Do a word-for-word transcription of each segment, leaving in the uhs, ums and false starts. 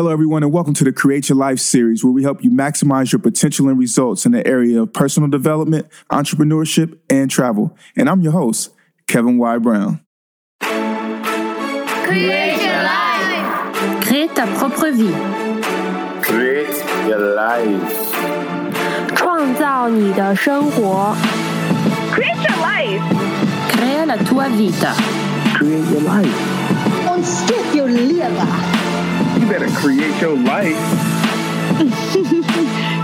Hello, everyone, and welcome to the Create Your Life series, where we help you maximize your potential and results in the area of personal development, entrepreneurship, and travel. And I'm your host, Kevin Y. Brown. Create your life. Crée ta propre vie. Create your life. 创造你的生活. Create your life. Crea la tua vita. Create your life. Und skip your life. You better create your life.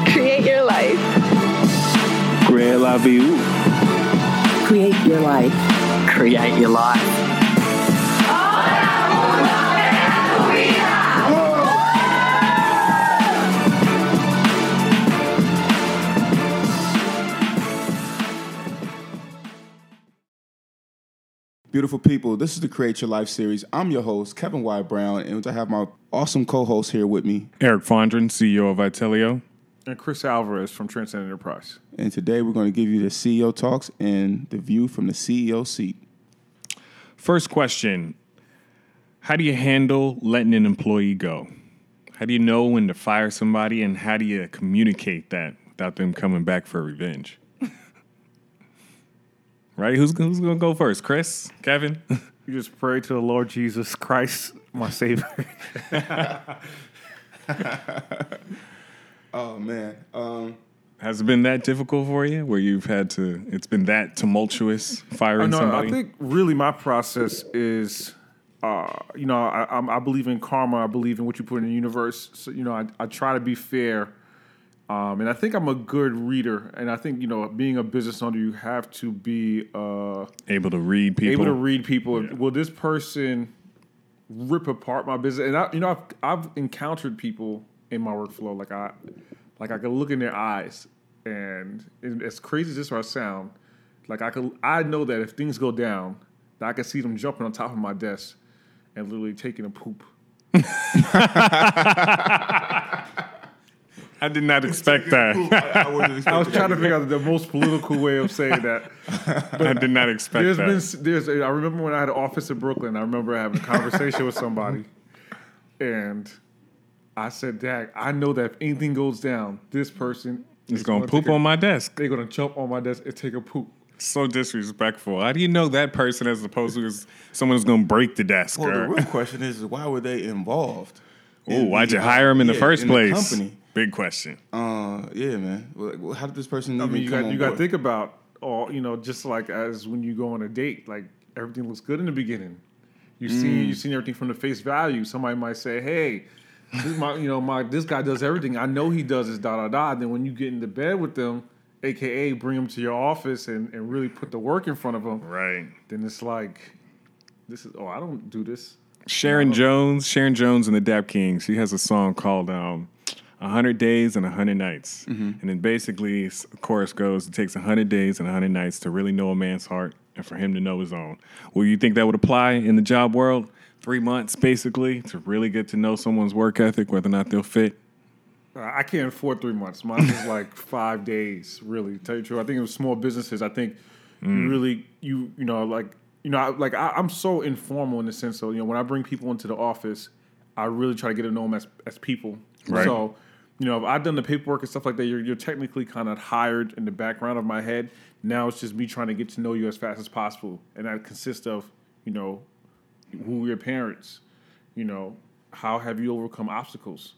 Create your life. Crea la vie. Create your life. Create your life. Beautiful people, this is the Create Your Life series. I'm your host, Kevin Y. Brown, and I have my awesome co-host here with me. Eric Fondren, C E O of Itelio. And Chris Alvarez from Transcend Enterprise. And today we're going to give you the C E O talks and the view from the C E O seat. First question, how do you handle letting an employee go? How do you know when to fire somebody, and how do you communicate that without them coming back for revenge? Right? Who's, who's going to go first? Chris? Kevin? You just pray to the Lord Jesus Christ, my Savior. Oh, man. Um, Has it been that difficult for you where you've had to, it's been that tumultuous firing no, somebody? I think really my process is, uh, you know, I, I, I believe in karma. I believe in what you put in the universe. So, you know, I, I try to be fair. Um, and I think I'm a good reader, and I think, you know, being a business owner, you have to be uh, able to read people. Able to read people. Yeah. Will this person rip apart my business? And I, you know, I've, I've encountered people in my workflow, like I, like I could look in their eyes, and, and as crazy as this might sound, like I could, I know that if things go down, that I could see them jumping on top of my desk and literally taking a poop. I did not expect that. I, I, I was trying to figure out the most political way of saying that. But I did not expect there's that. Been, there's, I remember when I had an office in Brooklyn, I remember having a conversation with somebody. And I said, Dag, I know that if anything goes down, this person is going to poop a, on my desk. They're going to jump on my desk and take a poop. So disrespectful. How do you know that person as opposed to someone who's going to break the desk? Well, or? The real question is, why were they involved? Oh, in why'd the, you hire them in yeah, the first in place? The company. Big question. Uh, yeah, man. Well, how did this person? I mean, you got you got to think about all, you know, just like as when you go on a date, like everything looks good in the beginning. You mm. see, you seen everything from the face value. Somebody might say, "Hey, this is my, you know, my this guy does everything. I know he does his da da da." Then when you get into bed with them, aka bring them to your office and, and really put the work in front of them, right? Then it's like, this is oh, I don't do this. Sharon Jones, Sharon Jones and the Dap Kings. She has a song called. Um, one hundred days and one hundred nights. Mm-hmm. And then basically, the chorus goes, it takes one hundred days and one hundred nights to really know a man's heart and for him to know his own. Well, you think that would apply in the job world? Three months, basically, to really get to know someone's work ethic, whether or not they'll fit? Uh, I can't afford three months. Mine was like five days, really. To tell you the truth, I think it was small businesses. I think mm. you really, you you know, like, you know, I, like I, I'm so informal in the sense of, you know, when I bring people into the office, I really try to get to know them as, as people. Right. So, you know, if I've done the paperwork and stuff like that, you're, you're technically kind of hired in the background of my head. Now it's just me trying to get to know you as fast as possible. And that consists of, you know, who were your parents? You know, how have you overcome obstacles?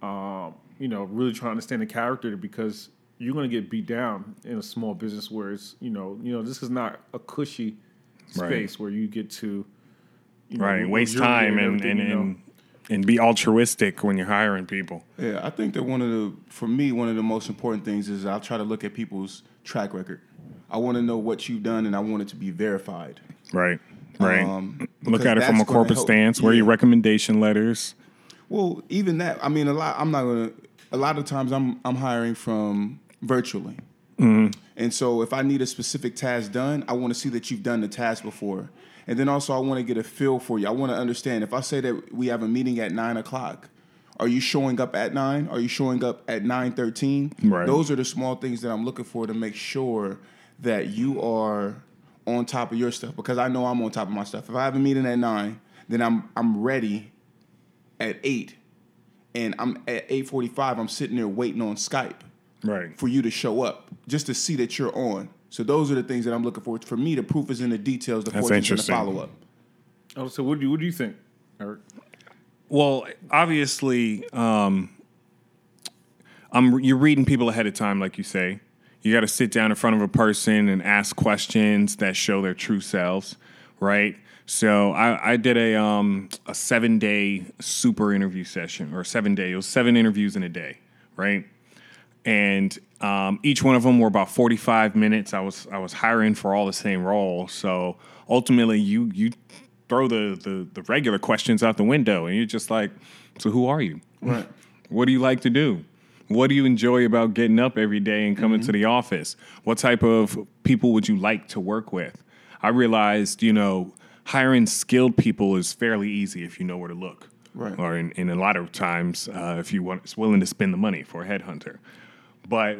Um, you know, really trying to understand the character, because you're going to get beat down in a small business where it's, you know, you know, this is not a cushy space right. where you get to, you know, right, waste time and, and, and, you know. and And be altruistic when you're hiring people. Yeah, I think that one of the, for me, one of the most important things is I'll try to look at people's track record. I want to know what you've done, and I want it to be verified. Right, right. Um, look at it from a corporate stance. Where are your recommendation letters? Well, even that. I mean, a lot. I'm not gonna. A lot of times, I'm I'm hiring from virtually. Mm-hmm. And so, if I need a specific task done, I want to see that you've done the task before. And then also I want to get a feel for you. I want to understand. If I say that we have a meeting at nine o'clock, are you showing up at nine? Are you showing up at nine thirteen? Right. Those are the small things that I'm looking for to make sure that you are on top of your stuff, because I know I'm on top of my stuff. If I have a meeting at nine, then I'm I'm ready at eight. and I'm at eight forty-five, I'm sitting there waiting on Skype right. for you to show up just to see that you're on. So those are the things that I'm looking for. For me, the proof is in the details, the fortune's in the follow-up. Oh, so what do you, what do you think, Eric? Well, obviously, um, I'm you're reading people ahead of time, like you say. You got to sit down in front of a person and ask questions that show their true selves, right? So I, I did a um, a seven day super interview session, or seven day. It was seven interviews in a day, right? And um, each one of them were about forty-five minutes. I was I was hiring for all the same role, so ultimately you you throw the the, the regular questions out the window, and you're just like, so who are you? Right. What do you like to do? What do you enjoy about getting up every day and coming mm-hmm. to the office? What type of people would you like to work with? I realized, you know, hiring skilled people is fairly easy if you know where to look. Right. Or in, in a lot of times, uh, if you want, it's willing to spend the money for a headhunter. But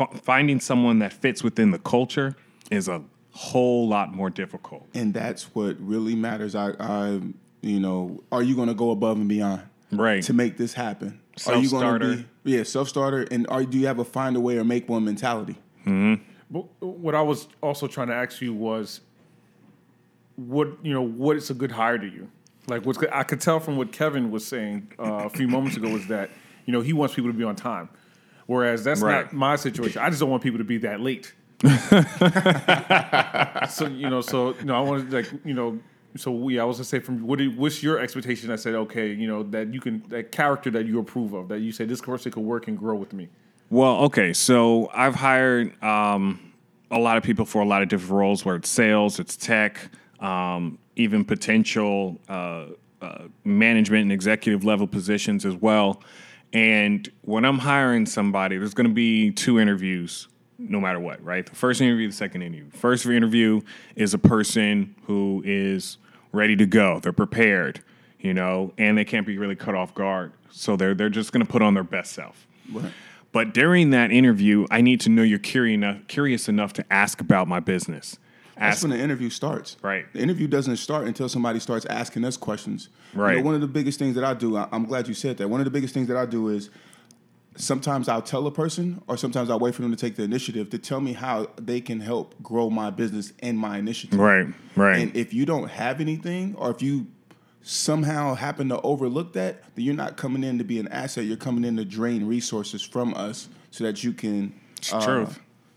f- finding someone that fits within the culture is a whole lot more difficult. And that's what really matters. I, I you know, are you going to go above and beyond? Right. To make this happen? Self-starter. Are you going to be, yeah, self-starter. And are, do you have a find a way or make one mentality? Mm-hmm. What I was also trying to ask you was, what, you know, what is a good hire to you? Like, what's I could tell from what Kevin was saying uh, a few moments ago is that, you know, he wants people to be on time. Whereas that's right. not my situation. I just don't want people to be that late. so, you know, so, you know, I wanted to, like, you know, so we, I was going to say, from what do, what's your expectation? I said, okay, you know, that you can, that character that you approve of, that you say this person could work and grow with me. Well, okay. So I've hired um, a lot of people for a lot of different roles, where it's sales, it's tech, um, even potential uh, uh, management and executive level positions as well. And when I'm hiring somebody, there's going to be two interviews. No matter what, right? The first interview, the second interview. First interview is a person who is ready to go. They're prepared, you know, and they can't be really cut off guard. So they're they're just going to put on their best self. Right. But during that interview, I need to know you're curious enough, curious enough to ask about my business. Ask, That's when the interview starts. Right. The interview doesn't start until somebody starts asking us questions. Right. You know, one of the biggest things that I do, I'm glad you said that. One of the biggest things that I do is, sometimes I'll tell a person, or sometimes I'll wait for them to take the initiative to tell me how they can help grow my business and my initiative. Right, right. And if you don't have anything, or if you somehow happen to overlook that, then you're not coming in to be an asset. You're coming in to drain resources from us so that you can, uh,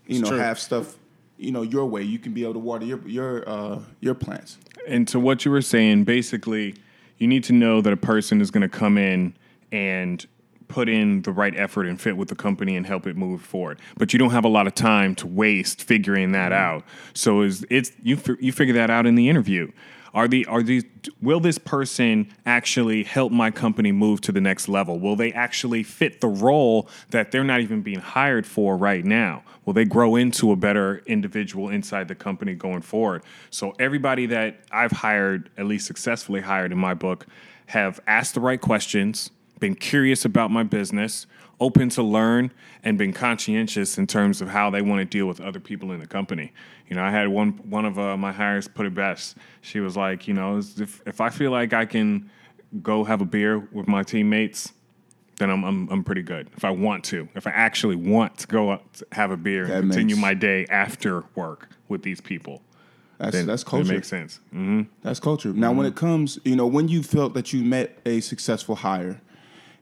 you know, have stuff, you know, your way. You can be able to water your your uh, your plants. And to what you were saying, basically, you need to know that a person is going to come in and put in the right effort and fit with the company and help it move forward. But you don't have a lot of time to waste figuring that mm-hmm. out. So is it's you you figure that out in the interview. Are the are these will this person actually help my company move to the next level? Will they actually fit the role that they're not even being hired for right now? Will they grow into a better individual inside the company going forward? So everybody that I've hired, at least successfully hired in my book, have asked the right questions, been curious about my business, open to learn, and been conscientious in terms of how they want to deal with other people in the company. You know, I had one one of uh, my hires put it best. She was like, you know, if if I feel like I can go have a beer with my teammates, then I'm I'm, I'm pretty good. If I want to, if I actually want to go up to have a beer that and continue makes, my day after work with these people, that's then, that's culture. That makes sense. Mm-hmm. That's culture. Now, mm-hmm. when it comes, you know, when you felt that you met a successful hire,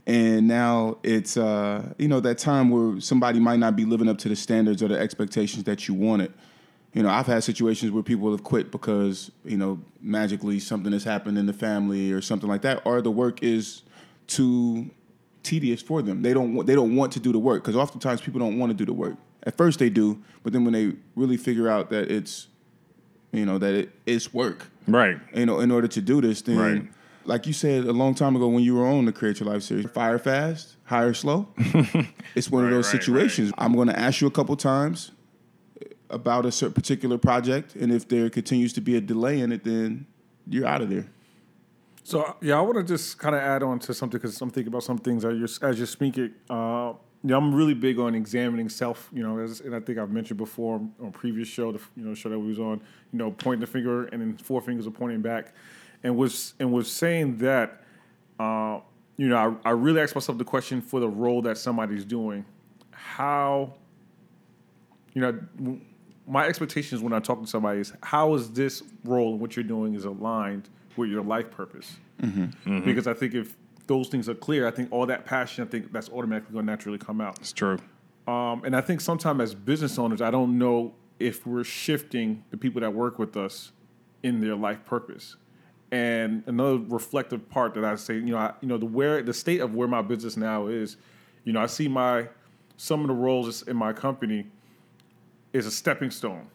and now it's, uh, you know, that time where somebody might not be living up to the standards or the expectations that you wanted. You know, I've had situations where people have quit because, you know, magically something has happened in the family or something like that, or the work is too tedious for them. They don't, they don't want to do the work, because oftentimes people don't want to do the work. At first they do, but then when they really figure out that it's, you know, that it, it's work. Right. You know, in order to do this, then... Right. Like you said a long time ago when you were on the Create Your Life series, fire fast, hire slow. It's one right, of those right, situations. Right. I'm going to ask you a couple times about a certain particular project, and if there continues to be a delay in it, then you're out of there. So, yeah, I want to just kind of add on to something, because I'm thinking about some things as you're, as you're speaking. Uh, you know, I'm really big on examining self, you know, as, and I think I've mentioned before on a previous show, the you know, show that we was on, you know, pointing the finger and then four fingers are pointing back. And was and was saying that uh, you know, I, I really ask myself the question for the role that somebody's doing. How, you know, my expectations when I talk to somebody is, how is this role and what you're doing is aligned with your life purpose? Mm-hmm. Mm-hmm. Because I think if those things are clear, I think all that passion, I think that's automatically going to naturally come out. It's true. Um, and I think sometimes as business owners, I don't know if we're shifting the people that work with us in their life purpose. And another reflective part that I say, you know, I, you know, the where the state of where my business now is, you know, I see my some of the roles in my company is a stepping stone.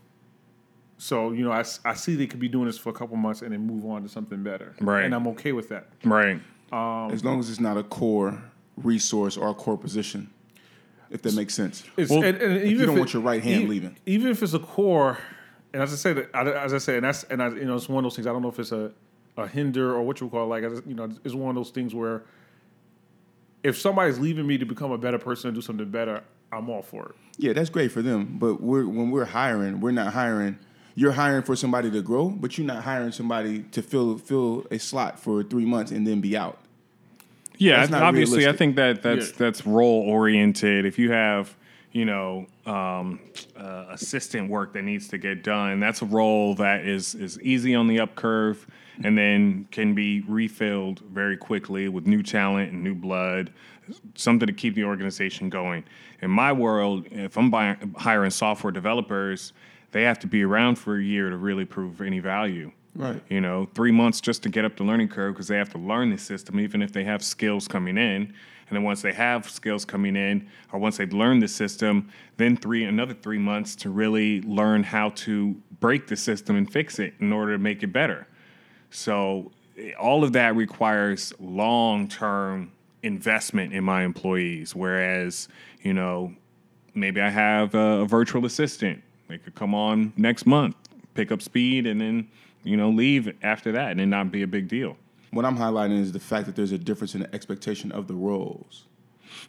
So, you know, I, I see they could be doing this for a couple months and then move on to something better. Right. And I'm okay with that. Right. Um, as long as it's not a core resource or a core position, if that makes sense. It's, well, and, and even if you don't if want it, your right hand even, leaving. Even if it's a core, and as I say, that, as I say, and that's and I, you know, it's one of those things. I don't know if it's a a hinder or what you call it, like, you know, it's one of those things where if somebody's leaving me to become a better person and do something better, I'm all for it. Yeah, that's great for them. But we're, when we're hiring, we're not hiring. You're hiring for somebody to grow, but you're not hiring somebody to fill fill a slot for three months and then be out. Yeah, that's obviously, realistic. I think that that's yeah. that's role oriented. If you have, you know, um, uh, assistant work that needs to get done, that's a role that is is easy on the up curve. And then can be refilled very quickly with new talent and new blood, something to keep the organization going. In my world, if I'm buying, hiring software developers, they have to be around for a year to really prove any value. Right. You know, three months just to get up the learning curve because they have to learn the system, even if they have skills coming in. And then once they have skills coming in, or once they've learned the system, then three another three months to really learn how to break the system and fix it in order to make it better. So all of that requires long-term investment in my employees, whereas, you know, maybe I have a, a virtual assistant. They could come on next month, pick up speed, and then, you know, leave after that and then not be a big deal. What I'm highlighting is the fact that there's a difference in the expectation of the roles.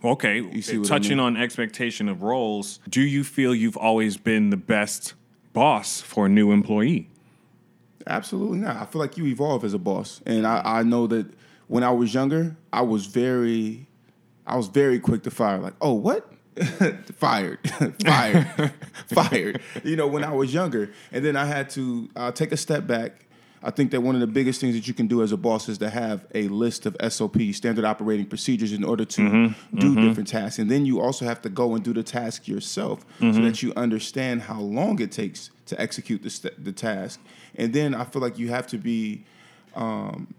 Okay, you see what touching I mean? On expectation of roles, do you feel you've always been the best boss for a new employee? Absolutely not. I feel like you evolve as a boss. And I, I know that when I was younger, I was very I was very quick to fire. Like, oh, what? Fired. Fired. Fired. You know, when I was younger. And then I had to uh, take a step back. I think that one of the biggest things that you can do as a boss is to have a list of S O Ps, standard operating procedures, in order to mm-hmm. do mm-hmm. different tasks. And then you also have to go and do the task yourself mm-hmm. so that you understand how long it takes to execute the, st- the task. And then I feel like you have to be um,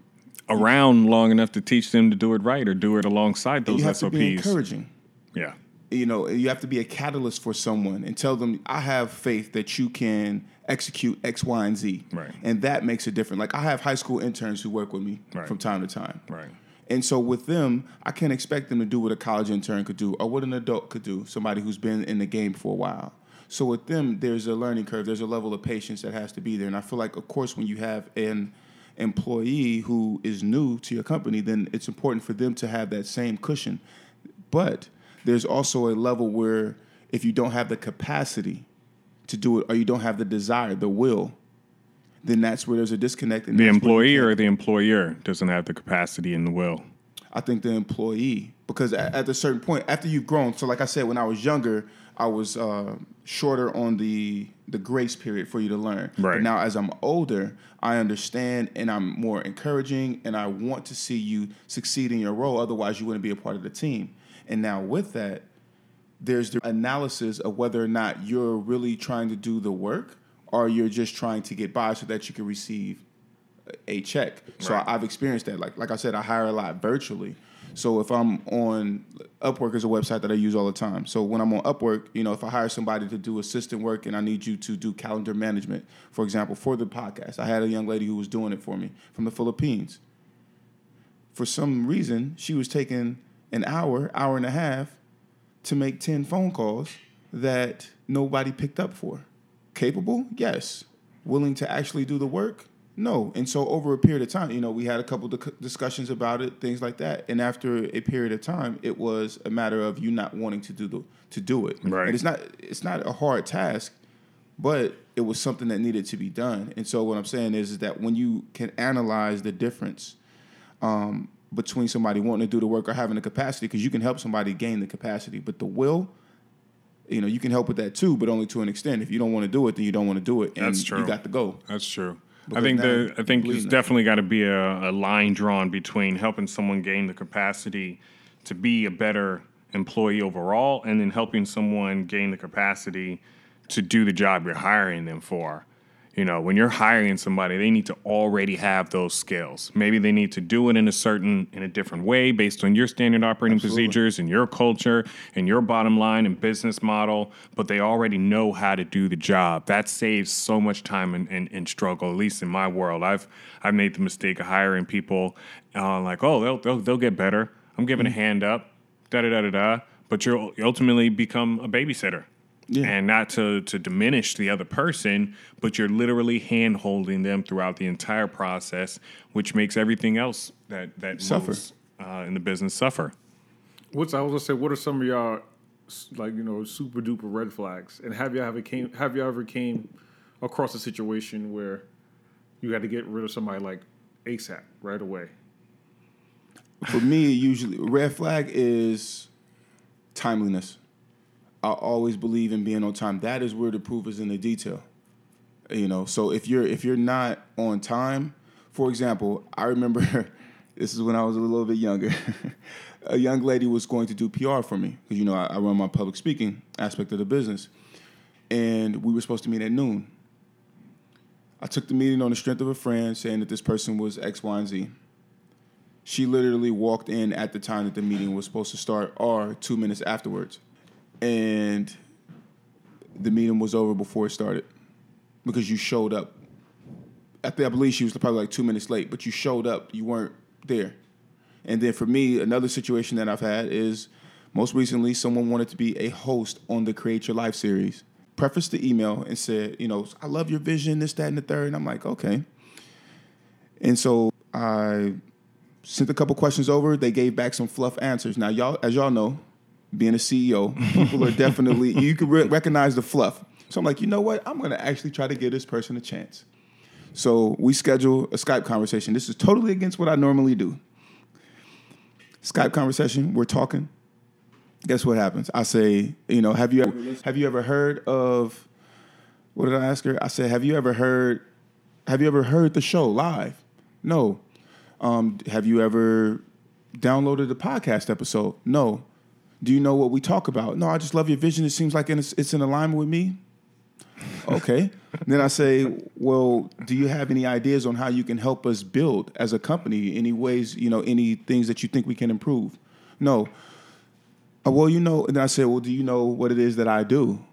around long enough to teach them to do it right or do it alongside those S O Ps. You have S O Ps. To be encouraging. Yeah. You know, you have to be a catalyst for someone and tell them, I have faith that you can execute X, Y, and Z. Right. And that makes a difference. Like, I have high school interns who work with me right. from time to time. Right. And so with them, I can't expect them to do what a college intern could do or what an adult could do, somebody who's been in the game for a while. So with them, there's a learning curve. There's a level of patience that has to be there. And I feel like, of course, when you have an employee who is new to your company, then it's important for them to have that same cushion. But there's also a level where if you don't have the capacity to do it or you don't have the desire, the will, then that's where there's a disconnect. The employee or the employer doesn't have the capacity and the will? I think the employee, because at, at a certain point, after you've grown, so like I said, when I was younger, I was uh, shorter on the the grace period for you to learn. Right. But now as I'm older, I understand and I'm more encouraging and I want to see you succeed in your role. Otherwise, you wouldn't be a part of the team. And now with that, there's the analysis of whether or not you're really trying to do the work or you're just trying to get by so that you can receive a check. Right. So I've experienced that. Like like I said, I hire a lot virtually. So if I'm on Upwork is a website that I use all the time. So when I'm on Upwork, you know, if I hire somebody to do assistant work and I need you to do calendar management, for example, for the podcast, I had a young lady who was doing it for me from the Philippines. For some reason, she was taking an hour, hour and a half to make ten phone calls that nobody picked up for. Capable? Yes. Willing to actually do the work? No. And so over a period of time, you know, we had a couple of discussions about it, things like that. And after a period of time, it was a matter of you not wanting to do the, to do it. Right. And it's not it's not a hard task, but it was something that needed to be done. And so what I'm saying is, is that when you can analyze the difference um, between somebody wanting to do the work or having the capacity, because you can help somebody gain the capacity. But the will, you know, you can help with that too, but only to an extent. If you don't want to do it, then you don't want to do it. And that's true. You got to go. That's true. Because I think the I think there's definitely got to be a, a line drawn between helping someone gain the capacity to be a better employee overall, and then helping someone gain the capacity to do the job you're hiring them for. You know, when you're hiring somebody, they need to already have those skills. Maybe they need to do it in a certain, in a different way based on your standard operating Absolutely. procedures and your culture and your bottom line and business model, but they already know how to do the job. That saves so much time and, and, and struggle, at least in my world. I've I've made the mistake of hiring people uh, like, oh, they'll, they'll, they'll get better. I'm giving mm-hmm. a hand up, da-da-da-da-da, but you'll ultimately become a babysitter. Yeah. And not to, to diminish the other person, but you're literally hand-holding them throughout the entire process, which makes everything else that, that suffers uh, in the business suffer. What's I was gonna say, what are some of y'all, like, you know, super duper red flags? And have y'all ever came have y'all ever came across a situation where you had to get rid of somebody like ASAP right away? For me, usually red flag is timeliness. I always believe in being on time. That is where the proof is in the detail, you know. So if you're if you're not on time, for example, I remember this is when I was a little bit younger. A young lady was going to do P R for me because, you know, I, I run my public speaking aspect of the business, and we were supposed to meet at noon. I took the meeting on the strength of a friend saying that this person was X, Y, and Z. She literally walked in at the time that the meeting was supposed to start, or two minutes afterwards. And the meeting was over before it started because you showed up. I think I believe she was probably like two minutes late, but you showed up. You weren't there. And then for me, another situation that I've had is most recently someone wanted to be a host on the Create Your Life series. Prefaced the email and said, you know, I love your vision, this, that, and the third. And I'm like, okay. And so I sent a couple questions over. They gave back some fluff answers. Now, y'all, as y'all know, being a C E O, people are definitely, you can re- recognize the fluff. So I'm like, you know what? I'm going to actually try to give this person a chance. So we schedule a Skype conversation. This is totally against what I normally do. Skype conversation, we're talking. Guess what happens? I say, you know, have you ever, have you ever heard of, what did I ask her? I said, have you ever heard, have you ever heard the show live? No. Um, have you ever downloaded the podcast episode? No. Do you know what we talk about? No, I just love your vision. It seems like it's in alignment with me. Okay. Then I say, well, do you have any ideas on how you can help us build as a company? Any ways, you know, any things that you think we can improve? No. Uh, well, you know, and then I say, well, do you know what it is that I do?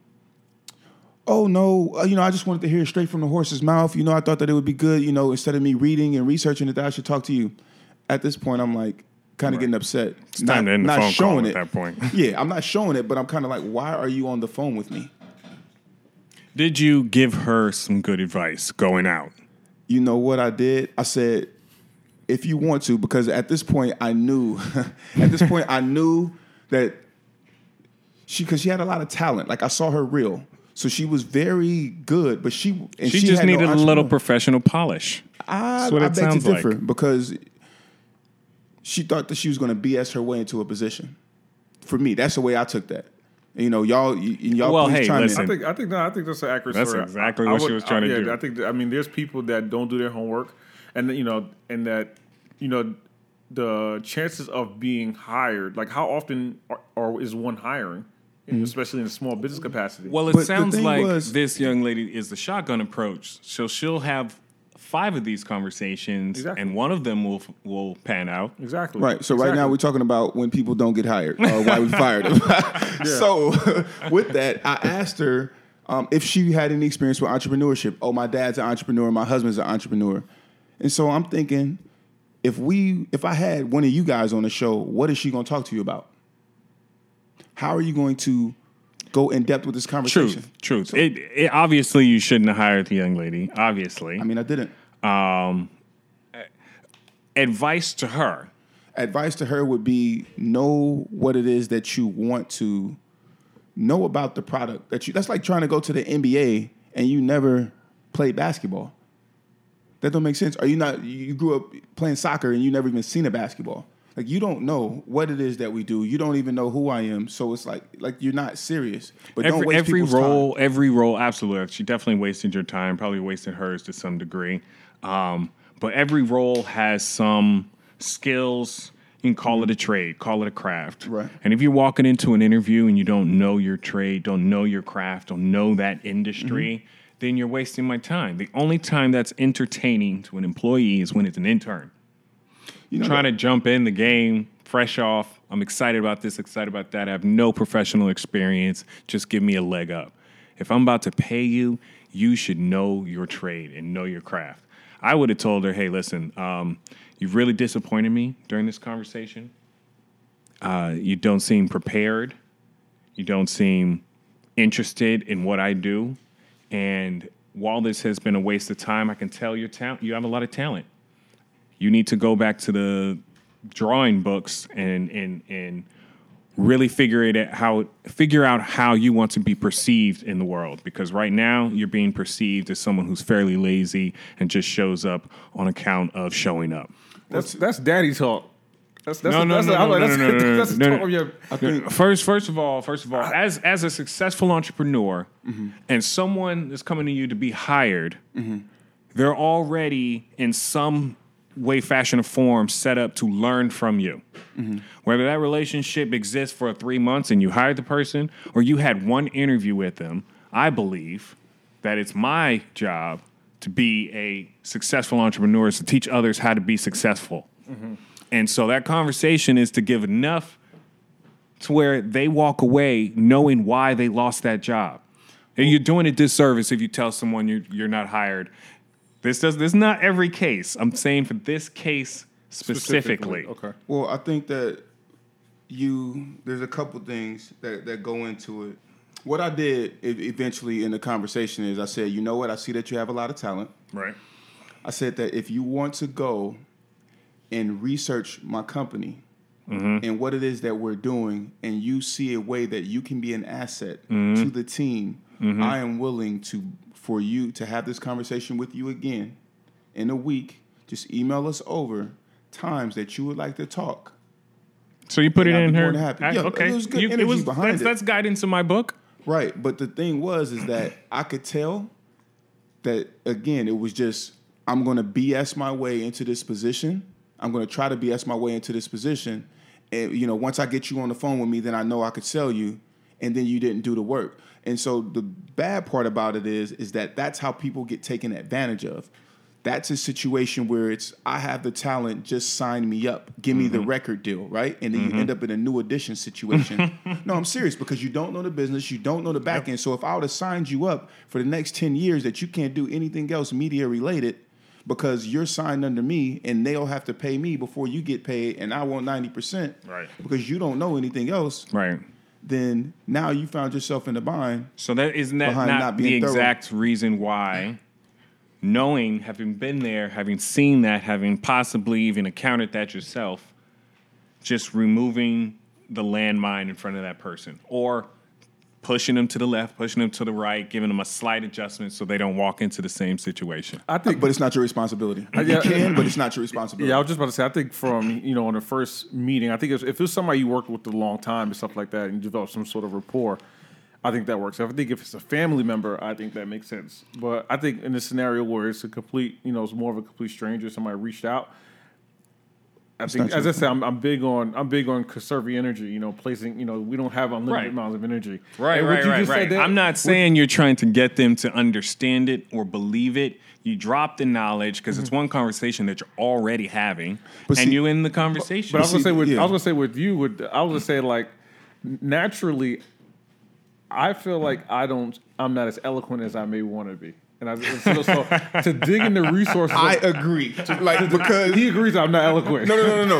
Oh, no. Uh, you know, I just wanted to hear it straight from the horse's mouth. You know, I thought that it would be good, you know, instead of me reading and researching it, that I should talk to you. At this point, I'm like, kind of right. getting upset. It's not, time to end the not phone showing call at it. That point. Yeah, I'm not showing it, but I'm kind of like, why are you on the phone with me? Did you give her some good advice going out? You know what I did? I said, if you want to, because at this point I knew, at this point I knew that she, because she had a lot of talent. Like I saw her reel. So she was very good, but she... And she, she just had needed no a little professional polish. I, That's what I it sounds like. Differ because... She thought that she was going to B S her way into a position. For me, that's the way I took that. You know, y'all, y- y'all. Well, hey, listen. I think I think no, I think that's an accurate that's story. That's exactly I, what I would, she was trying I, to yeah, do. I think that, I mean, there's people that don't do their homework, and you know, and that you know, the chances of being hired. Like, how often are, are is one hiring, mm-hmm. especially in a small business capacity? Well, it but sounds like was, this young lady is the shotgun approach. So she'll have five of these conversations, exactly. and one of them will will pan out. Exactly. Right. So exactly. right now we're talking about when people don't get hired, or why we fired them. Yeah. So with that, I asked her um, if she had any experience with entrepreneurship. Oh, my dad's an entrepreneur. My husband's an entrepreneur. And so I'm thinking, if we, if I had one of you guys on the show, what is she going to talk to you about? How are you going to go in depth with this conversation? Truth, truth. So, it, it, obviously, you shouldn't have hired the young lady. Obviously. I mean, I didn't. Um, advice to her. Advice to her would be know what it is that you want to know about the product. That you. That's like trying to go to the N B A and you never play basketball. That don't make sense. Are you not, you grew up playing soccer and you never even seen a basketball. Like, you don't know what it is that we do. You don't even know who I am. So it's like, like you're not serious. But every, don't waste every people's role, time. Every role, absolutely. She definitely wasted your time, probably wasted hers to some degree. Um, but every role has some skills. You can call it a trade, call it a craft. Right. And if you're walking into an interview and you don't know your trade, don't know your craft, don't know that industry, mm-hmm. then you're wasting my time. The only time that's entertaining to an employee is when it's an intern. You know, trying that. to jump in the game, fresh off. I'm excited about this, excited about that. I have no professional experience. Just give me a leg up. If I'm about to pay you, you should know your trade and know your craft. I would have told her, hey, listen, um, you've really disappointed me during this conversation. Uh, you don't seem prepared. You don't seem interested in what I do. And while this has been a waste of time, I can tell your ta- you have a lot of talent. You need to go back to the drawing books and and and really figure it out how figure out how you want to be perceived in the world. Because right now you're being perceived as someone who's fairly lazy and just shows up on account of showing up. That's that's daddy talk. That's that's no no no no. First first of all first of all as as a successful entrepreneur mm-hmm. and someone that's coming to you to be hired, mm-hmm. they're already in some way, fashion, or form set up to learn from you. Mm-hmm. Whether that relationship exists for three months and you hired the person or you had one interview with them, I believe that it's my job to be a successful entrepreneur is to teach others how to be successful. Mm-hmm. And so that conversation is to give enough to where they walk away knowing why they lost that job. And you're doing a disservice if you tell someone you're, you're not hired. This does. This is not every case. I'm saying for this case specifically. specifically. Okay. Well, I think that you. There's a couple things that, that go into it. What I did eventually in the conversation is I said, you know what? I see that you have a lot of talent. Right. I said that if you want to go and research my company mm-hmm. and what it is that we're doing, and you see a way that you can be an asset mm-hmm. to the team, mm-hmm. I am willing to. For you to have this conversation with you again in a week, just email us over times that you would like to talk. So you put and it I'll in her. Happy. I, yeah, okay. It was good you, energy it was, behind that's, it. That's guidance in my book. Right. But the thing was is that I could tell that, again, it was just, I'm going to B S my way into this position. I'm going to try to B S my way into this position. And, you know, once I get you on the phone with me, then I know I could sell you. And then you didn't do the work. And so the bad part about it is, is that that's how people get taken advantage of. That's a situation where it's, I have the talent, just sign me up. Give me mm-hmm. the record deal, right? And then mm-hmm. you end up in a new edition situation. No, I'm serious, because you don't know the business. You don't know the back end. Yep. So if I would have signed you up for the next ten years that you can't do anything else media related because you're signed under me and they'll have to pay me before you get paid and I want ninety percent right. because you don't know anything else. Right. Then now you found yourself in the bind. So that isn't that not, not the thorough. exact reason why, knowing, having been there, having seen that, having possibly even encountered that yourself, just removing the landmine in front of that person or pushing them to the left, pushing them to the right, giving them a slight adjustment so they don't walk into the same situation. I think, but it's not your responsibility. I, yeah, you can, but it's not your responsibility. Yeah, I was just about to say, I think from, you know, on the first meeting, I think if, if it's somebody you worked with a long time and stuff like that and you develop some sort of rapport, I think that works. I think if it's a family member, I think that makes sense. But I think in a scenario where it's a complete, you know, it's more of a complete stranger, somebody reached out, I it's think, as I said, I'm, I'm big on I'm big on conserving energy. You know, placing. You know, we don't have unlimited right. amounts of energy. Right, right, right, right. That, I'm not saying would, you're trying to get them to understand it or believe it. You drop the knowledge because mm-hmm. it's one conversation that you're already having, but and see, you're in the conversation. But, but I was gonna see, say, with, yeah. I was gonna say with you, with I was gonna say like, naturally, I feel like I don't. I'm not as eloquent as I may want to be. And I so, so to dig in the resources. I agree, to, like because he agrees. I'm not eloquent. No, no, no, no, no.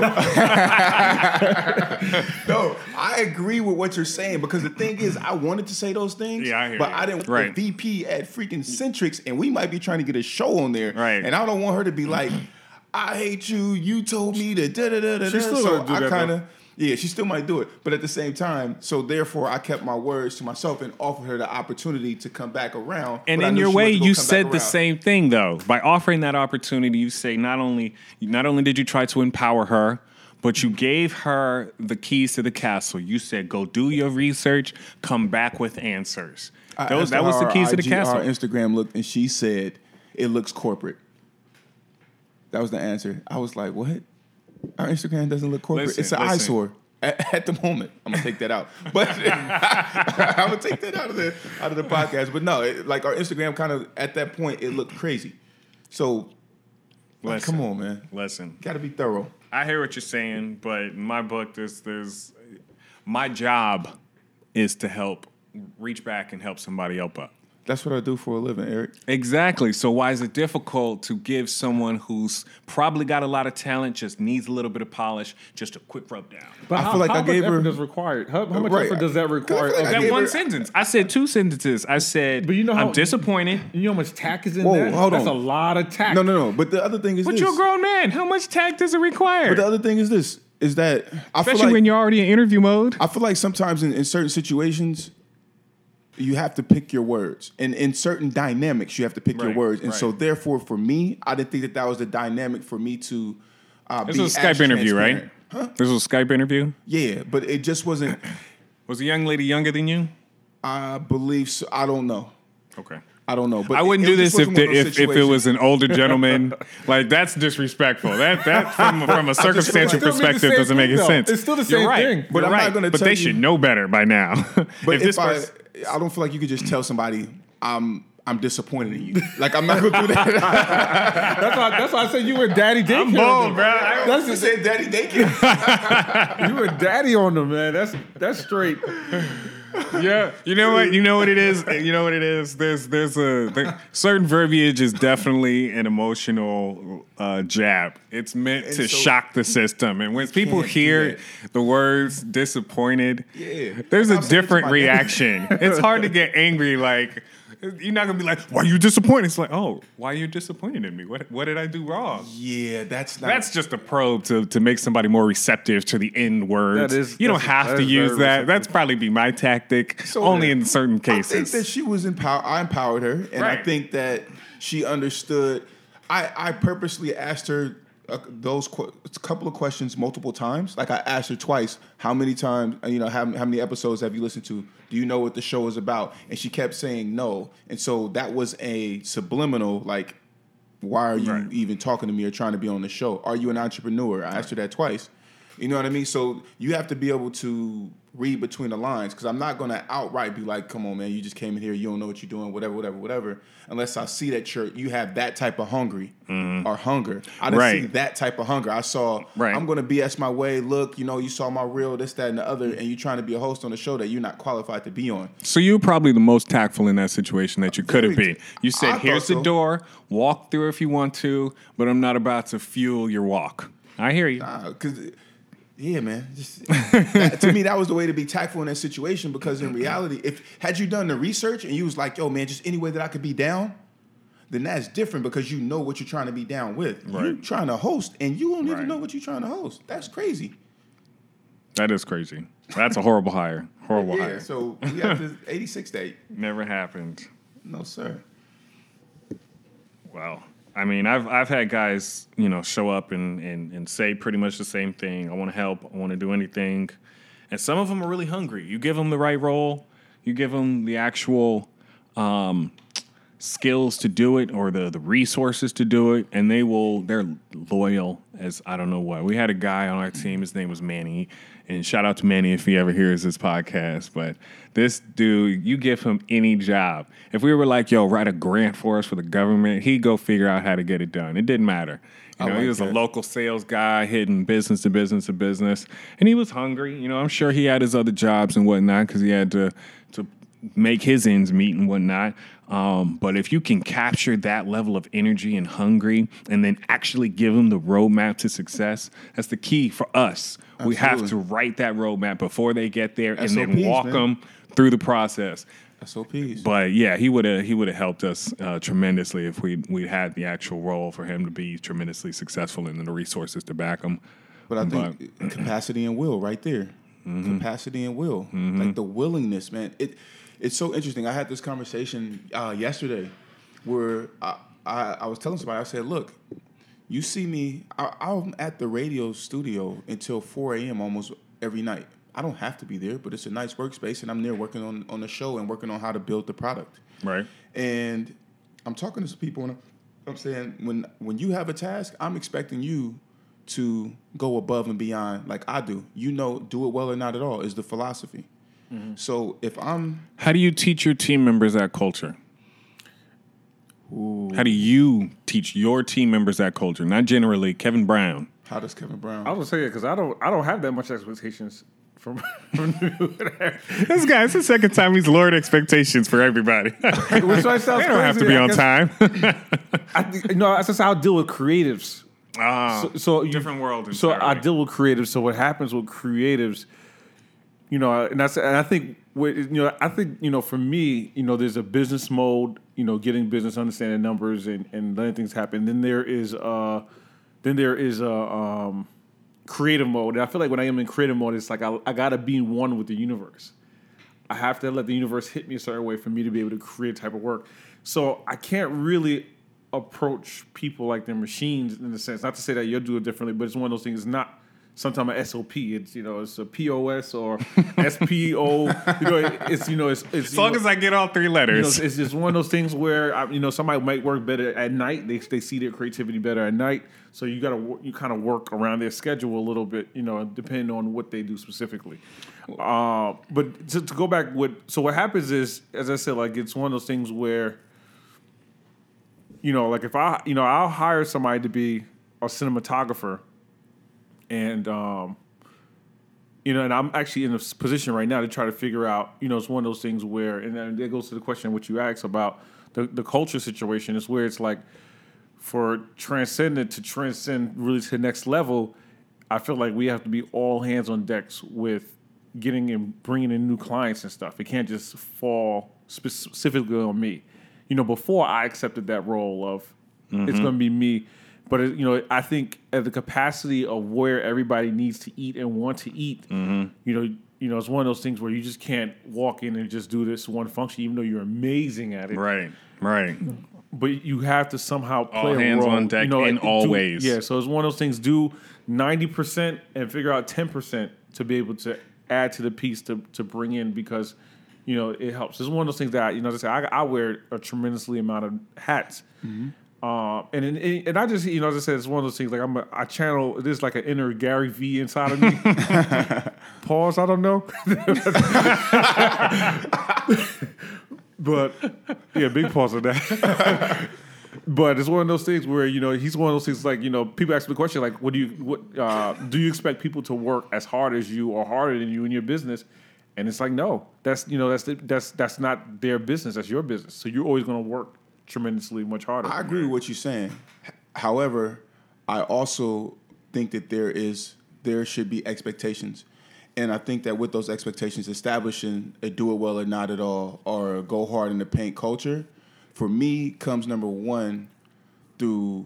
No, I agree with what you're saying because the thing is, I wanted to say those things, yeah, I hear but you. I didn't. Right. The V P at freaking Centrix, and we might be trying to get a show on there, right? And I don't want her to be like, "I hate you. You told me to da da da da." She still so I kind of. Yeah, she still might do it. But at the same time, so therefore I kept my words to myself and offered her the opportunity to come back around. And in your way, you said the same thing, though. By offering that opportunity, you say not only not only did you try to empower her, but you gave her the keys to the castle. You said, go do your research, come back with answers. That was, that was the keys to the castle. Our Instagram looked, and she said, it looks corporate. That was the answer. I was like, what? Our Instagram doesn't look corporate. Listen, it's an listen. eyesore at, at the moment. I'm going to take that out. But I'm going to take that out of the out of the podcast. But no, it, like our Instagram kind of, at that point, it looked crazy. So, like, come on, man. Listen. Got to be thorough. I hear what you're saying, but in my book, there's, there's, my job is to help reach back and help somebody else up. That's what I do for a living, Eric. Exactly. So why is it difficult to give someone who's probably got a lot of talent, just needs a little bit of polish, just a quick rub down? But I how, feel like how I much gave effort her, does required? How, how much right, effort does that require? Like that one her, sentence. I said two sentences. I said, but you know how, I'm disappointed. You know how much tact is in Whoa, that? Hold That's on. a lot of tact. No, no, no. But the other thing is but this. But you're a grown man. How much tact does it require? But the other thing is this, is that I Especially feel like, when you're already in interview mode. I feel like sometimes in, in certain situations, you have to pick your words. And in certain dynamics, you have to pick right, your words. And right. so, therefore, for me, I didn't think that that was the dynamic for me to uh, be This was a Skype interview, right? Huh? This was a Skype interview? Yeah, but it just wasn't... Was the young lady younger than you? I believe so. I don't know. Okay. I don't know. But I wouldn't it, do it this if the, if, if it was an older gentleman. Like, that's disrespectful. That that from, from a circumstantial like, perspective doesn't make any sense. It's still the same You're right. thing. But You're I'm right. not going to But tell they you. should know better by now. But if, if this I, person, I don't feel like you could just tell somebody I'm I'm disappointed in you. Like I'm not gonna do that. that's why that's why I said you were daddy daycare. I'm bold, bro. I that's just said daddy daycare. You were daddy on them, man. That's that's straight. Yeah, you know what? You know what it is. You know what it is. There's there's a there, certain verbiage is definitely an emotional uh, jab. It's meant and to so shock the system, and when people hear the words "disappointed," yeah. there's a I'm different reaction. It's hard to get angry. Like you're not gonna be like, "Why are you disappointed?" It's like, "Oh, why are you disappointed in me? What what did I do wrong?" Yeah, that's not. That's just a probe to to make somebody more receptive to the end words. That is, you don't have to use that. Receptive. That's probably be my tactic. So only in certain cases. I think that she was empowered. I empowered her, and right. I think that she understood. I, I purposely asked her uh, those qu- a couple of questions multiple times. Like I asked her twice, how many times, you know, how, how many episodes have you listened to? Do you know what the show is about? And she kept saying no. And so that was a subliminal, like, why are you right. even talking to me or trying to be on the show? Are you an entrepreneur? I asked her that twice. You know what I mean? So you have to be able to read between the lines because I'm not going to outright be like, come on, man, you just came in here. You don't know what you're doing, whatever, whatever, whatever. Unless I see that you're, you have that type of hungry mm. or hunger. I didn't right. see that type of hunger. I saw, right. I'm going to B S my way. Look, you know, you saw my reel, this, that, and the other, and you're trying to be a host on a show that you're not qualified to be on. So you were probably the most tactful in that situation that you could have been. You said, I here's so. the door, walk through if you want to, but I'm not about to fuel your walk. I hear you. Nah, because... Yeah, man. Just, that, to me, that was the way to be tactful in that situation because in reality, if had you done the research and you was like, yo, man, just any way that I could be down, then that's different because you know what you're trying to be down with. Right. You're trying to host and you don't right. even know what you're trying to host. That's crazy. That is crazy. That's a horrible hire. Horrible yeah, hire. So we have this eighty-sixth date. Never happened. No, sir. Wow. I mean, I've I've had guys, you know, show up and, and, and say pretty much the same thing. I want to help. I want to do anything. And some of them are really hungry. You give them the right role. You give them the actual um, skills to do it or the, the resources to do it. And they will, they're loyal as I don't know what. We had a guy on our team. His name was Manny. And shout out to Manny if he ever hears this podcast. But this dude, you give him any job. If we were like, yo, write a grant for us for the government, he'd go figure out how to get it done. It didn't matter. You know, like he was that. a local sales guy hitting business to business to business. And he was hungry. You know, I'm sure he had his other jobs and whatnot because he had to, to make his ends meet and whatnot. Um, but if you can capture that level of energy and hungry and then actually give them the roadmap to success, that's the key for us. Absolutely. We have to write that roadmap before they get there and S O Ps, then walk man. them through the process. S O Ps. But yeah, he would have he would have helped us uh, tremendously if we we'd had the actual role for him to be tremendously successful and then the resources to back him. But I think but, capacity and will right there. Mm-hmm. Capacity and will. Mm-hmm. Like the willingness, man. It It's so interesting. I had this conversation uh, yesterday where I, I, I was telling somebody, I said, look, you see me, I, I'm at the radio studio until four a.m. almost every night. I don't have to be there, but it's a nice workspace, and I'm there working on, on the show and working on how to build the product. Right. And I'm talking to some people, and I'm saying, when when you have a task, I'm expecting you to go above and beyond like I do. You know, do it well or not at all is the philosophy. Mm-hmm. So if I'm... How do you teach your team members that culture? Ooh. How do you teach your team members that culture? Not generally, Kevin Brown. How does Kevin Brown... I was saying, because I don't, I don't have that much expectations from... from this guy, it's the second time he's lowered expectations for everybody. Which one sounds crazy. They don't have to be I on guess, time. I, you know, that's just how I deal with creatives. Ah, so, so different you, world. So I deal with creatives. So what happens with creatives... You know, and I, and I think, you know, I think, you know, for me, you know, there's a business mode, you know, getting business, understanding numbers and, and letting things happen. Then there is uh then there is a um, creative mode. And I feel like when I am in creative mode, it's like I, I got to be one with the universe. I have to let the universe hit me a certain way for me to be able to create type of work. So I can't really approach people like they're machines in a sense. Not to say that you'll do it differently, but it's one of those things. It's not... Sometimes an S O P, it's you know, it's a P O S or S P O. You know, it's you know, it's, it's as long know, as I get all three letters. You know, it's just one of those things where I, you know, somebody might work better at night. They they see their creativity better at night, so you gotta you kind of work around their schedule a little bit, you know, depending on what they do specifically. Uh, but to, to go back with, so what happens is, as I said, like it's one of those things where, you know, like if I, you know, I'll hire somebody to be a cinematographer. And, um, you know, and I'm actually in a position right now to try to figure out, you know, it's one of those things where, and then it goes to the question what you asked about the, the culture situation. It's where it's like for transcendent to transcend really to the next level, I feel like we have to be all hands on decks with getting and bringing in new clients and stuff. It can't just fall specifically on me. You know, before I accepted that role of mm-hmm. it's going to be me. But, you know, I think at the capacity of where everybody needs to eat and want to eat, mm-hmm. you know, you know, it's one of those things where you just can't walk in and just do this one function, even though you're amazing at it. Right, right. But you have to somehow play all a hands role, on deck you know, in all do, ways. Yeah, so it's one of those things, do ninety percent and figure out ten percent to be able to add to the piece to, to bring in because, you know, it helps. It's one of those things that, you know, I, I wear a tremendously amount of hats. Mm-hmm. Uh, and, and and I just, you know, as I said, it's one of those things, like I'm a, I channel, there's like an inner Gary V inside of me. Pause, I don't know. But, yeah, big pause on that. But it's one of those things where, you know, he's one of those things like, you know, people ask me the question, like, what do you, what uh, do you expect people to work as hard as you or harder than you in your business? And it's like, no, that's, you know, that's, the, that's, that's not their business. That's your business. So you're always going to work tremendously much harder. I agree with what you're saying. However, I also think that there is there should be expectations. And I think that with those expectations, establishing a do it well or not at all or go hard in the paint culture, for me, comes number one through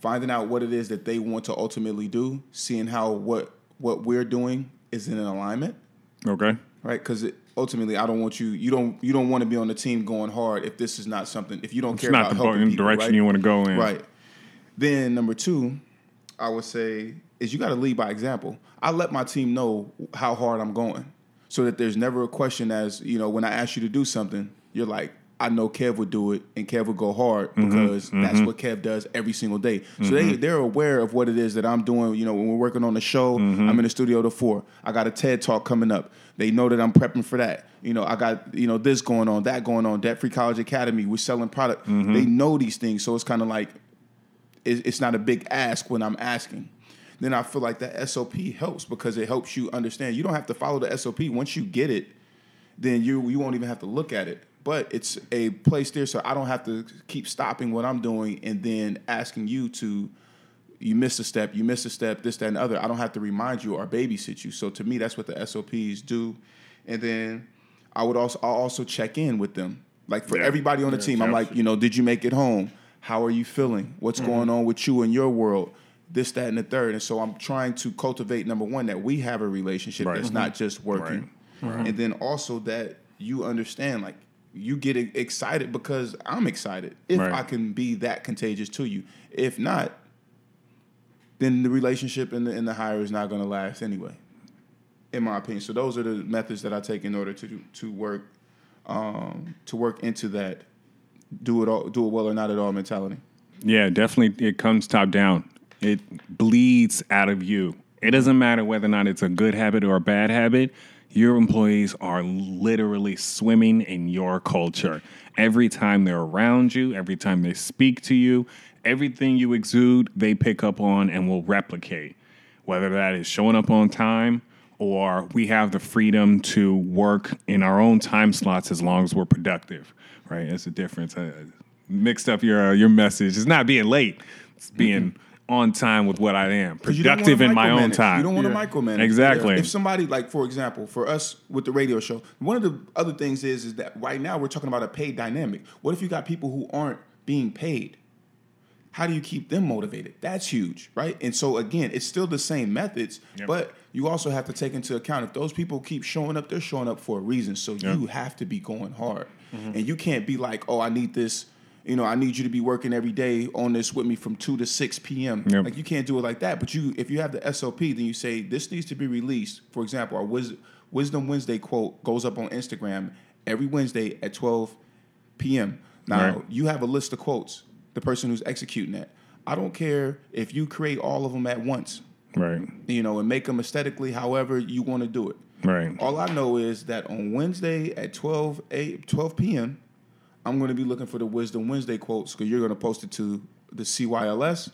finding out what it is that they want to ultimately do, seeing how what what we're doing is in alignment. Okay. Right? Because it ultimately, I don't want you. You don't. You don't want to be on the team going hard if this is not something. If you don't it's care about helping people, it's not the direction right? you want to go in. Right. Then number two, I would say is you got to lead by example. I let my team know how hard I'm going, so that there's never a question as you know when I ask you to do something, you're like, I know Kev would do it, and Kev would go hard because mm-hmm. that's mm-hmm. what Kev does every single day. So mm-hmm. they they're aware of what it is that I'm doing. You know, when we're working on the show, mm-hmm. I'm in the studio to four. I got a TED Talk coming up. They know that I'm prepping for that. You know, I got you know this going on, that going on, Debt Free College Academy. We're selling product. Mm-hmm. They know these things, so it's kind of like it, it's not a big ask when I'm asking. Then I feel like that S O P helps because it helps you understand. You don't have to follow the S O P once you get it. Then you you won't even have to look at it. But it's a place there, so I don't have to keep stopping what I'm doing and then asking you to, you missed a step, you missed a step, this, that, and the other. I don't have to remind you or babysit you. So to me, that's what the S O Ps do. And then I would also I'll also check in with them. Like for yeah. everybody on the yeah, team, I'm absolutely. Like, you know, did you make it home? How are you feeling? What's mm-hmm. going on with you in your world? this, that, and the third. And so I'm trying to cultivate, number one, that we have a relationship right. that's mm-hmm. not just working. Right. Right. And then also that you understand, like, you get excited because I'm excited. If right. I can be that contagious to you. If not, then the relationship and the, and the hire is not going to last anyway, in my opinion. So those are the methods that I take in order to to work um, to work into that do it all, do it well or not at all mentality. Yeah, definitely. It comes top down. It bleeds out of you. It doesn't matter whether or not it's a good habit or a bad habit. Your employees are literally swimming in your culture. Every time they're around you, every time they speak to you, everything you exude, they pick up on and will replicate. Whether that is showing up on time or we have the freedom to work in our own time slots as long as we're productive, right? That's the difference. I mixed up your uh, your message. It's not being late. It's being... Mm-hmm. on time with what I am, productive in my own time. You don't want to yeah. micromanage. Exactly. If somebody, like, for example, for us with the radio show, one of the other things is, is that right now we're talking about a paid dynamic. What if you got people who aren't being paid? How do you keep them motivated? That's huge, right? And so, again, it's still the same methods, yep. but you also have to take into account if those people keep showing up, they're showing up for a reason. So yep. you have to be going hard. Mm-hmm. And you can't be like, oh, I need this. You know, I need you to be working every day on this with me from two to six p.m. Yep. Like, you can't do it like that. But you, if you have the S O P, then you say, this needs to be released. For example, our Wis- Wisdom Wednesday quote goes up on Instagram every Wednesday at twelve p.m. Now, right. you have a list of quotes, the person who's executing that. I don't care if you create all of them at once. Right. You know, and make them aesthetically however you want to do it. Right. All I know is that on Wednesday at twelve p.m., I'm going to be looking for the Wisdom Wednesday quotes because you're going to post it to the C Y L S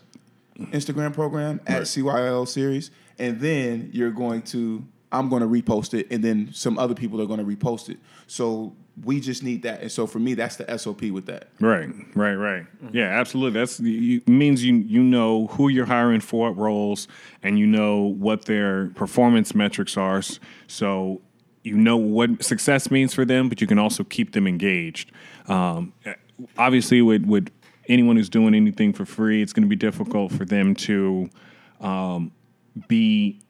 Instagram program at right. CYLSeries. And then you're going to, I'm going to repost it. And then some other people are going to repost it. So we just need that. And so for me, that's the S O P with that. Right, right, right. Mm-hmm. Yeah, absolutely. That's you, means you, you know who you're hiring for, roles, and you know what their performance metrics are. So you know what success means for them, but you can also keep them engaged. Um, obviously, with, with anyone who's doing anything for free, it's going to be difficult for them to um, be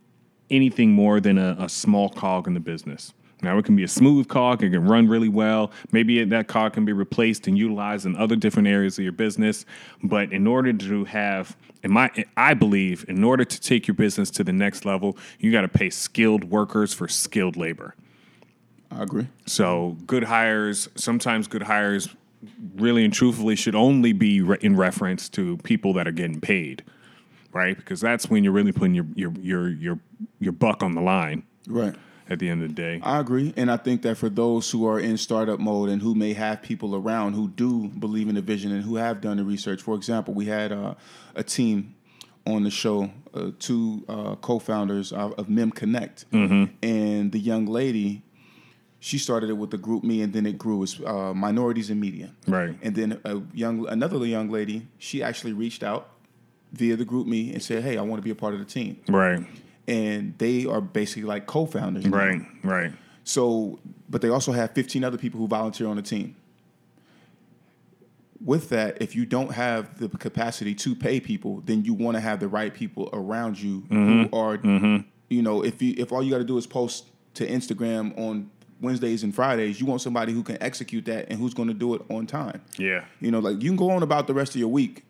anything more than a, a small cog in the business. Now, it can be a smooth cog. It can run really well. Maybe that cog can be replaced and utilized in other different areas of your business. But in order to have, in my, I believe, in order to take your business to the next level, you got to pay skilled workers for skilled labor. I agree. So good hires, sometimes good hires really and truthfully should only be re- in reference to people that are getting paid, right? Because that's when you're really putting your your your your, your buck on the line. Right. At the end of the day. I agree. And I think that for those who are in startup mode and who may have people around who do believe in the vision and who have done the research. For example, we had uh, a team on the show, uh, two uh, co-founders of, of Mim Connect. Mm-hmm. And the young lady, she started it with the group me and then it grew as uh, minorities in media. Right. And then a young another young lady, she actually reached out via the group me and said, hey, I want to be a part of the team. Right. And they are basically like co-founders. Right, now. Right. So, but they also have fifteen other people who volunteer on the team. With that, if you don't have the capacity to pay people, then you want to have the right people around you mm-hmm. who are, mm-hmm. you know, if you if all you got to do is post to Instagram on Wednesdays and Fridays, you want somebody who can execute that and who's going to do it on time. Yeah. You know, like you can go on about the rest of your week.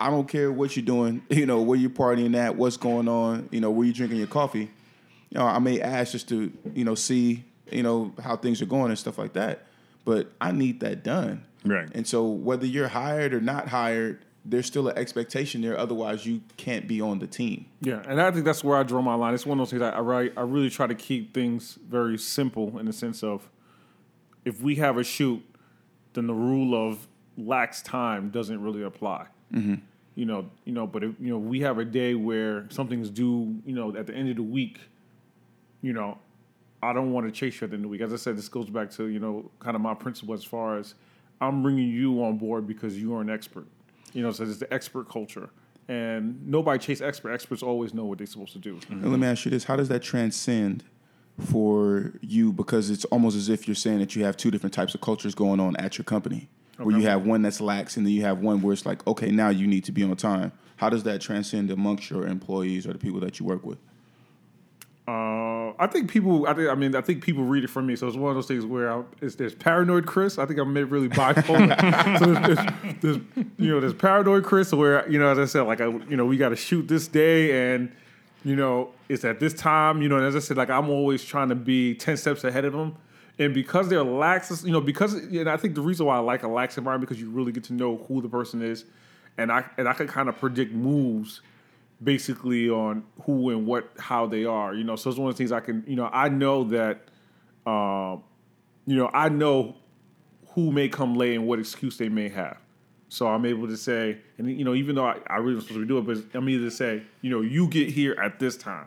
I don't care what you're doing, you know, where you're partying at, what's going on, you know, where you're drinking your coffee. You know, I may ask just to, you know, see, you know, how things are going and stuff like that. But I need that done. Right. And so whether you're hired or not hired, there's still an expectation there. Otherwise, you can't be on the team. Yeah. And I think that's where I draw my line. It's one of those things I, I, I really try to keep things very simple in the sense of if we have a shoot, then the rule of lax time doesn't really apply. Mm-hmm. You know, you know, but if, you know, we have a day where something's due. You know, at the end of the week, you know, I don't want to chase you at the end of the week. As I said, this goes back to you know, kind of my principle as far as I'm bringing you on board because you are an expert. You know, so it's the expert culture, and nobody chase expert. Experts always know what they're supposed to do. Mm-hmm. And let me ask you this: how does that transcend for you? Because it's almost as if you're saying that you have two different types of cultures going on at your company. Okay. Where you have one that's lax and then you have one where it's like, okay, now you need to be on time. How does that transcend amongst your employees or the people that you work with? Uh, I think people. I think. I mean. I think people read it from me. So it's one of those things where I, it's, there's paranoid Chris. I think I'm really bipolar. so there's, there's, there's, you know, there's paranoid Chris where, you know, as I said, like I, you know, we got to shoot this day, and you know, it's at this time. You know, and as I said, like I'm always trying to be ten steps ahead of them, and because they're lax, you know, because and I think the reason why I like a lax environment because you really get to know who the person is, and I and I can kind of predict moves. Basically on who and what, how they are, you know. So it's one of the things I can, you know, I know that, uh, you know, I know who may come late and what excuse they may have. So I'm able to say, and you know, even though I, I really wasn't supposed to do it, but I'm either to say, you know, you get here at this time,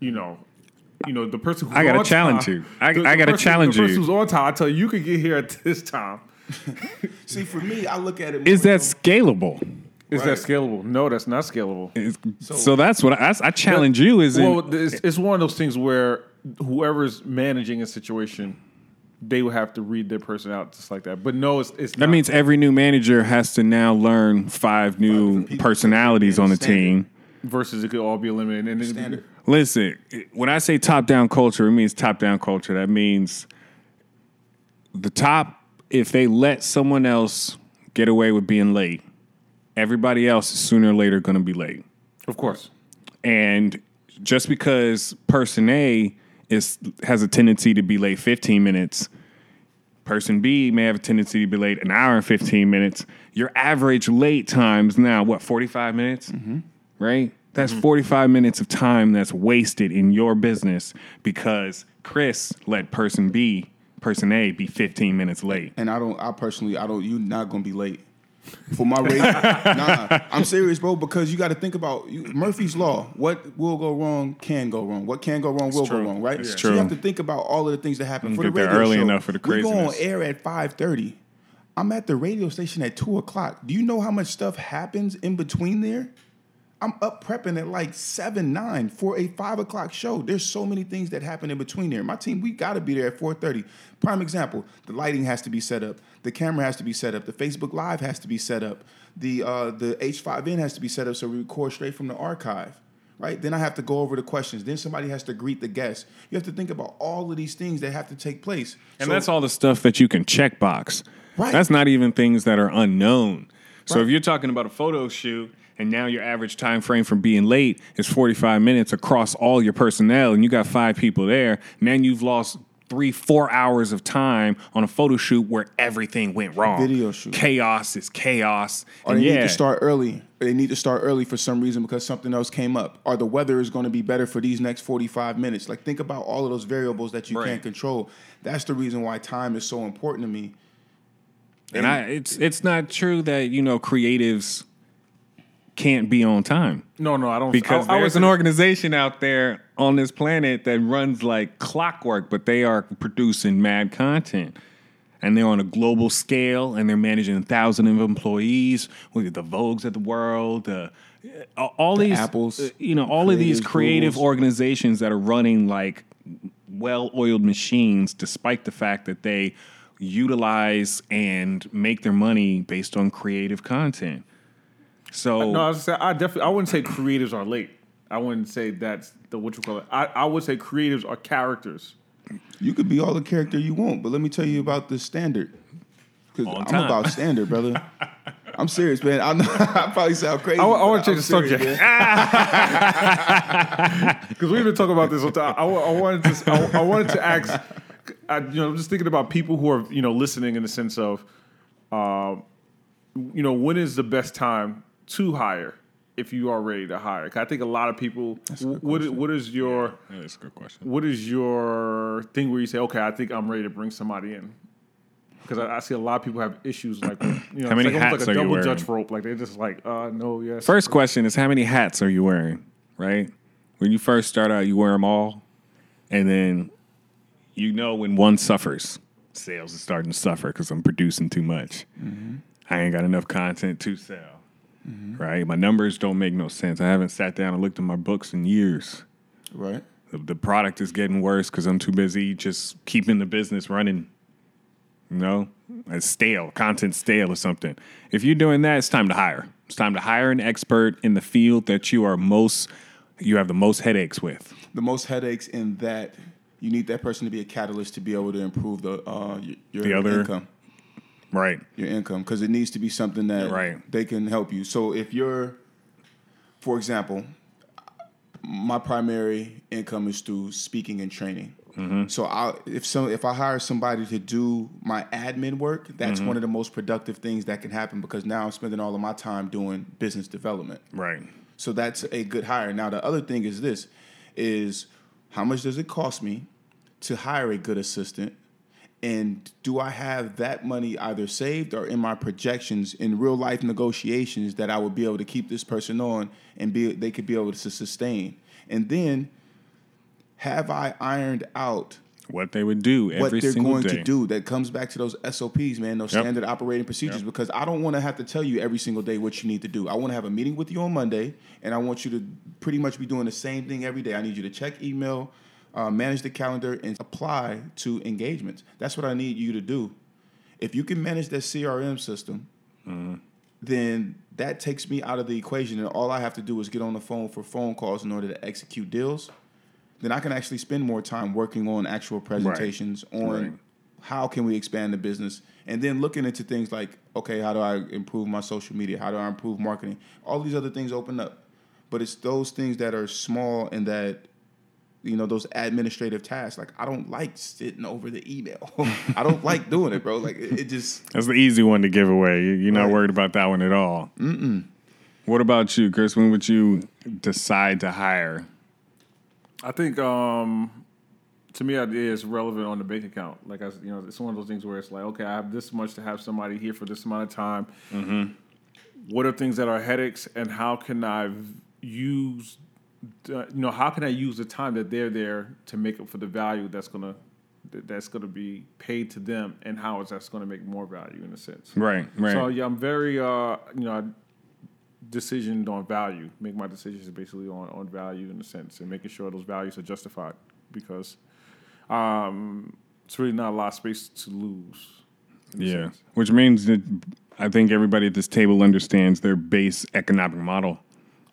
you know, you know, the person who's I got to challenge time, you. I, the, I got to challenge you. The person who's on time, I tell you, you could get here at this time. See, for me, I look at it. Is that scalable? Is right. that scalable? No, that's not scalable. So, so that's what I, I challenge that, you. Is well, in, it's, it's one of those things where whoever's managing a situation, they will have to read their person out just like that. But no, it's, it's that not. That means every new manager has to now learn five new five personalities on the standard. Team. Versus it could all be eliminated. And standard. Listen, when I say top-down culture, it means top-down culture. That means the top, if they let someone else get away with being late, everybody else is sooner or later going to be late. Of course. And just because person A is has a tendency to be late fifteen minutes, person B may have a tendency to be late an hour and fifteen minutes. Your average late time's now, what, forty-five minutes? Mm-hmm. Right? That's mm-hmm. forty-five minutes of time that's wasted in your business because Chris let person B, person A, be fifteen minutes late. And I don't, I personally, I don't, you're not going to be late. For my rating, nah, I'm serious, bro. Because you got to think about you, Murphy's Law. What will go wrong can go wrong. What can go wrong will go wrong. Right? It's true. So you have to think about all of the things that happen. For the radio early show, enough for the craziness. We go on air at five thirty. I'm at the radio station at two o'clock. Do you know how much stuff happens in between there? I'm up prepping at like seven nine for a five o'clock show. There's so many things that happen in between there. My team, we got to be there at four thirty. Prime example: the lighting has to be set up. The camera has to be set up. The Facebook Live has to be set up. The uh, the H five N has to be set up so we record straight from the archive, right? Then I have to go over the questions. Then somebody has to greet the guests. You have to think about all of these things that have to take place. And so, that's all the stuff that you can check box. Right. That's not even things that are unknown. So right. if you're talking about a photo shoot and now your average time frame from being late is forty-five minutes across all your personnel and you got five people there, man, you've lost three, four hours of time on a photo shoot where everything went wrong. Video shoot. Chaos is chaos. Or they yeah. need to start early. Or they need to start early for some reason because something else came up. Or the weather is going to be better for these next forty-five minutes. Like, think about all of those variables that you right. can't control. That's the reason why time is so important to me. And, and I, it's it's not true that, you know, creatives can't be on time. No, no, I don't. Because I, there's I an organization out there on this planet that runs like clockwork, but they are producing mad content. And they're on a global scale, and they're managing a thousand of employees. With the Vogues of the world, uh, all the these, Apples, uh, you know, all of these creative rules. Organizations that are running like well-oiled machines, despite the fact that they utilize and make their money based on creative content. So no, I, was saying, I definitely I wouldn't say creatives are late. I wouldn't say that's the what you call it. I, I would say creatives are characters. You could be all the character you want, but let me tell you about the standard. Because I'm time. About standard, brother. I'm serious, man. I'm, I probably sound crazy. I, I want to change the subject because we've been talking about this all time. I, I wanted to. I, I wanted to ask. I, you know, I'm just thinking about people who are you know listening in the sense of, uh, you know, when is the best time to hire if you are ready to hire? I think a lot of people, what, what is your, yeah, that's a good question. What is your thing where you say, okay, I think I'm ready to bring somebody in? Because I, I see a lot of people have issues like, you know, how many it's like, hats like a are double you wearing? Dutch rope. Like they're just like, uh, no, yes. First question is how many hats are you wearing, right? When you first start out, you wear them all. And then, you know, when one suffers, sales is starting to suffer because I'm producing too much. Mm-hmm. I ain't got enough content to sell. Mm-hmm. Right? My numbers don't make no sense. I haven't sat down and looked at my books in years. Right. The, the product is getting worse because I'm too busy just keeping the business running. You know? It's stale. Content's stale or something. If you're doing that, it's time to hire. It's time to hire an expert in the field that you are most, you have the most headaches with. The most headaches in that you need that person to be a catalyst to be able to improve the uh, your, your the other, income. Right. Your income, because it needs to be something that right. they can help you. So if you're, for example, my primary income is through speaking and training. Mm-hmm. So I, if so, if I hire somebody to do my admin work, that's mm-hmm. one of the most productive things that can happen, because now I'm spending all of my time doing business development. Right. So that's a good hire. Now, the other thing is this, is how much does it cost me to hire a good assistant? And do I have that money either saved or in my projections in real life negotiations that I would be able to keep this person on and be they could be able to sustain? And then have I ironed out what they would do every single day? What they're going to do. That comes back to those S O Ps, man, those yep. standard operating procedures, yep. because I don't want to have to tell you every single day what you need to do. I want to have a meeting with you on Monday, and I want you to pretty much be doing the same thing every day. I need you to check email, Uh, manage the calendar, and apply to engagements. That's what I need you to do. If you can manage that C R M system, mm-hmm. then that takes me out of the equation, and all I have to do is get on the phone for phone calls in order to execute deals. Then I can actually spend more time working on actual presentations right. on right. how can we expand the business, and then looking into things like, okay, how do I improve my social media? How do I improve marketing? All these other things open up. But it's those things that are small and that, you know, those administrative tasks. Like, I don't like sitting over the email. I don't like doing it, bro. Like, it, it just... That's the easy one to give away. You're not right. worried about that one at all. Mm-mm. What about you, Chris? When would you decide to hire? I think, um, to me, it's relevant on the bank account. Like, I, you know, it's one of those things where it's like, okay, I have this much to have somebody here for this amount of time. Mm-hmm. What are things that are headaches, and how can I use... Uh, you know, how can I use the time that they're there to make up for the value that's gonna that's gonna be paid to them, and how is that's gonna make more value in a sense? Right, right. So yeah, I'm very uh, you know, I decisioned on value. Make my decisions basically on, on value in a sense, and making sure those values are justified, because um, it's really not a lot of space to lose. Yeah, which means that I think everybody at this table understands their base economic model.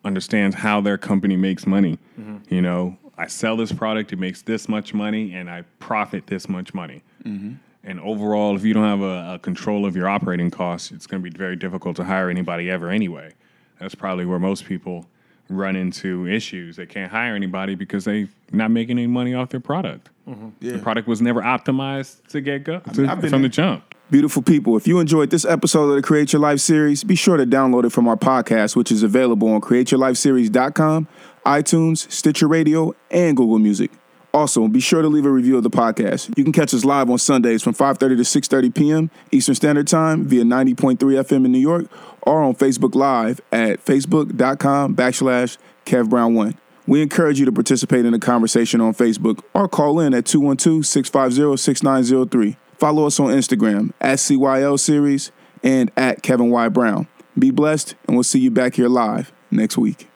Understands how their company makes money. Mm-hmm. You know, I sell this product, it makes this much money, and I profit this much money. Mm-hmm. And overall, if you don't have a, a control of your operating costs, it's going to be very difficult to hire anybody ever anyway. That's probably where most people run into issues. They can't hire anybody because they're not making any money off their product. Mm-hmm. Yeah. The product was never optimized to get go to, I mean, I've been from there. The jump. Beautiful people, if you enjoyed this episode of the Create Your Life series, be sure to download it from our podcast, which is available on create your life series dot com, iTunes, Stitcher Radio, and Google Music. Also, be sure to leave a review of the podcast. You can catch us live on Sundays from five thirty to six thirty p.m. Eastern Standard Time via ninety point three F M in New York, or on Facebook Live at facebook dot com backslash Kev Brown one. We encourage you to participate in the conversation on Facebook, or call in at two one two, six five zero, six nine zero three. Follow us on Instagram at C Y L Series and at Kevin Y. Brown. Be blessed, and we'll see you back here live next week.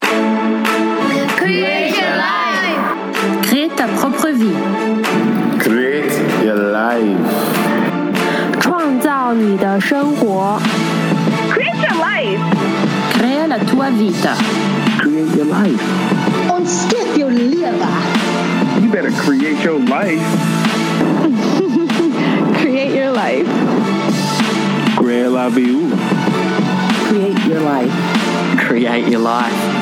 Create your life. Crée ta propre vie. Create your life. 创造你的生活. Create your life. Crea la tua vita. Create your life. Und skip your life. You better create your life. Create your life. Create your life. Create your life. Create your life.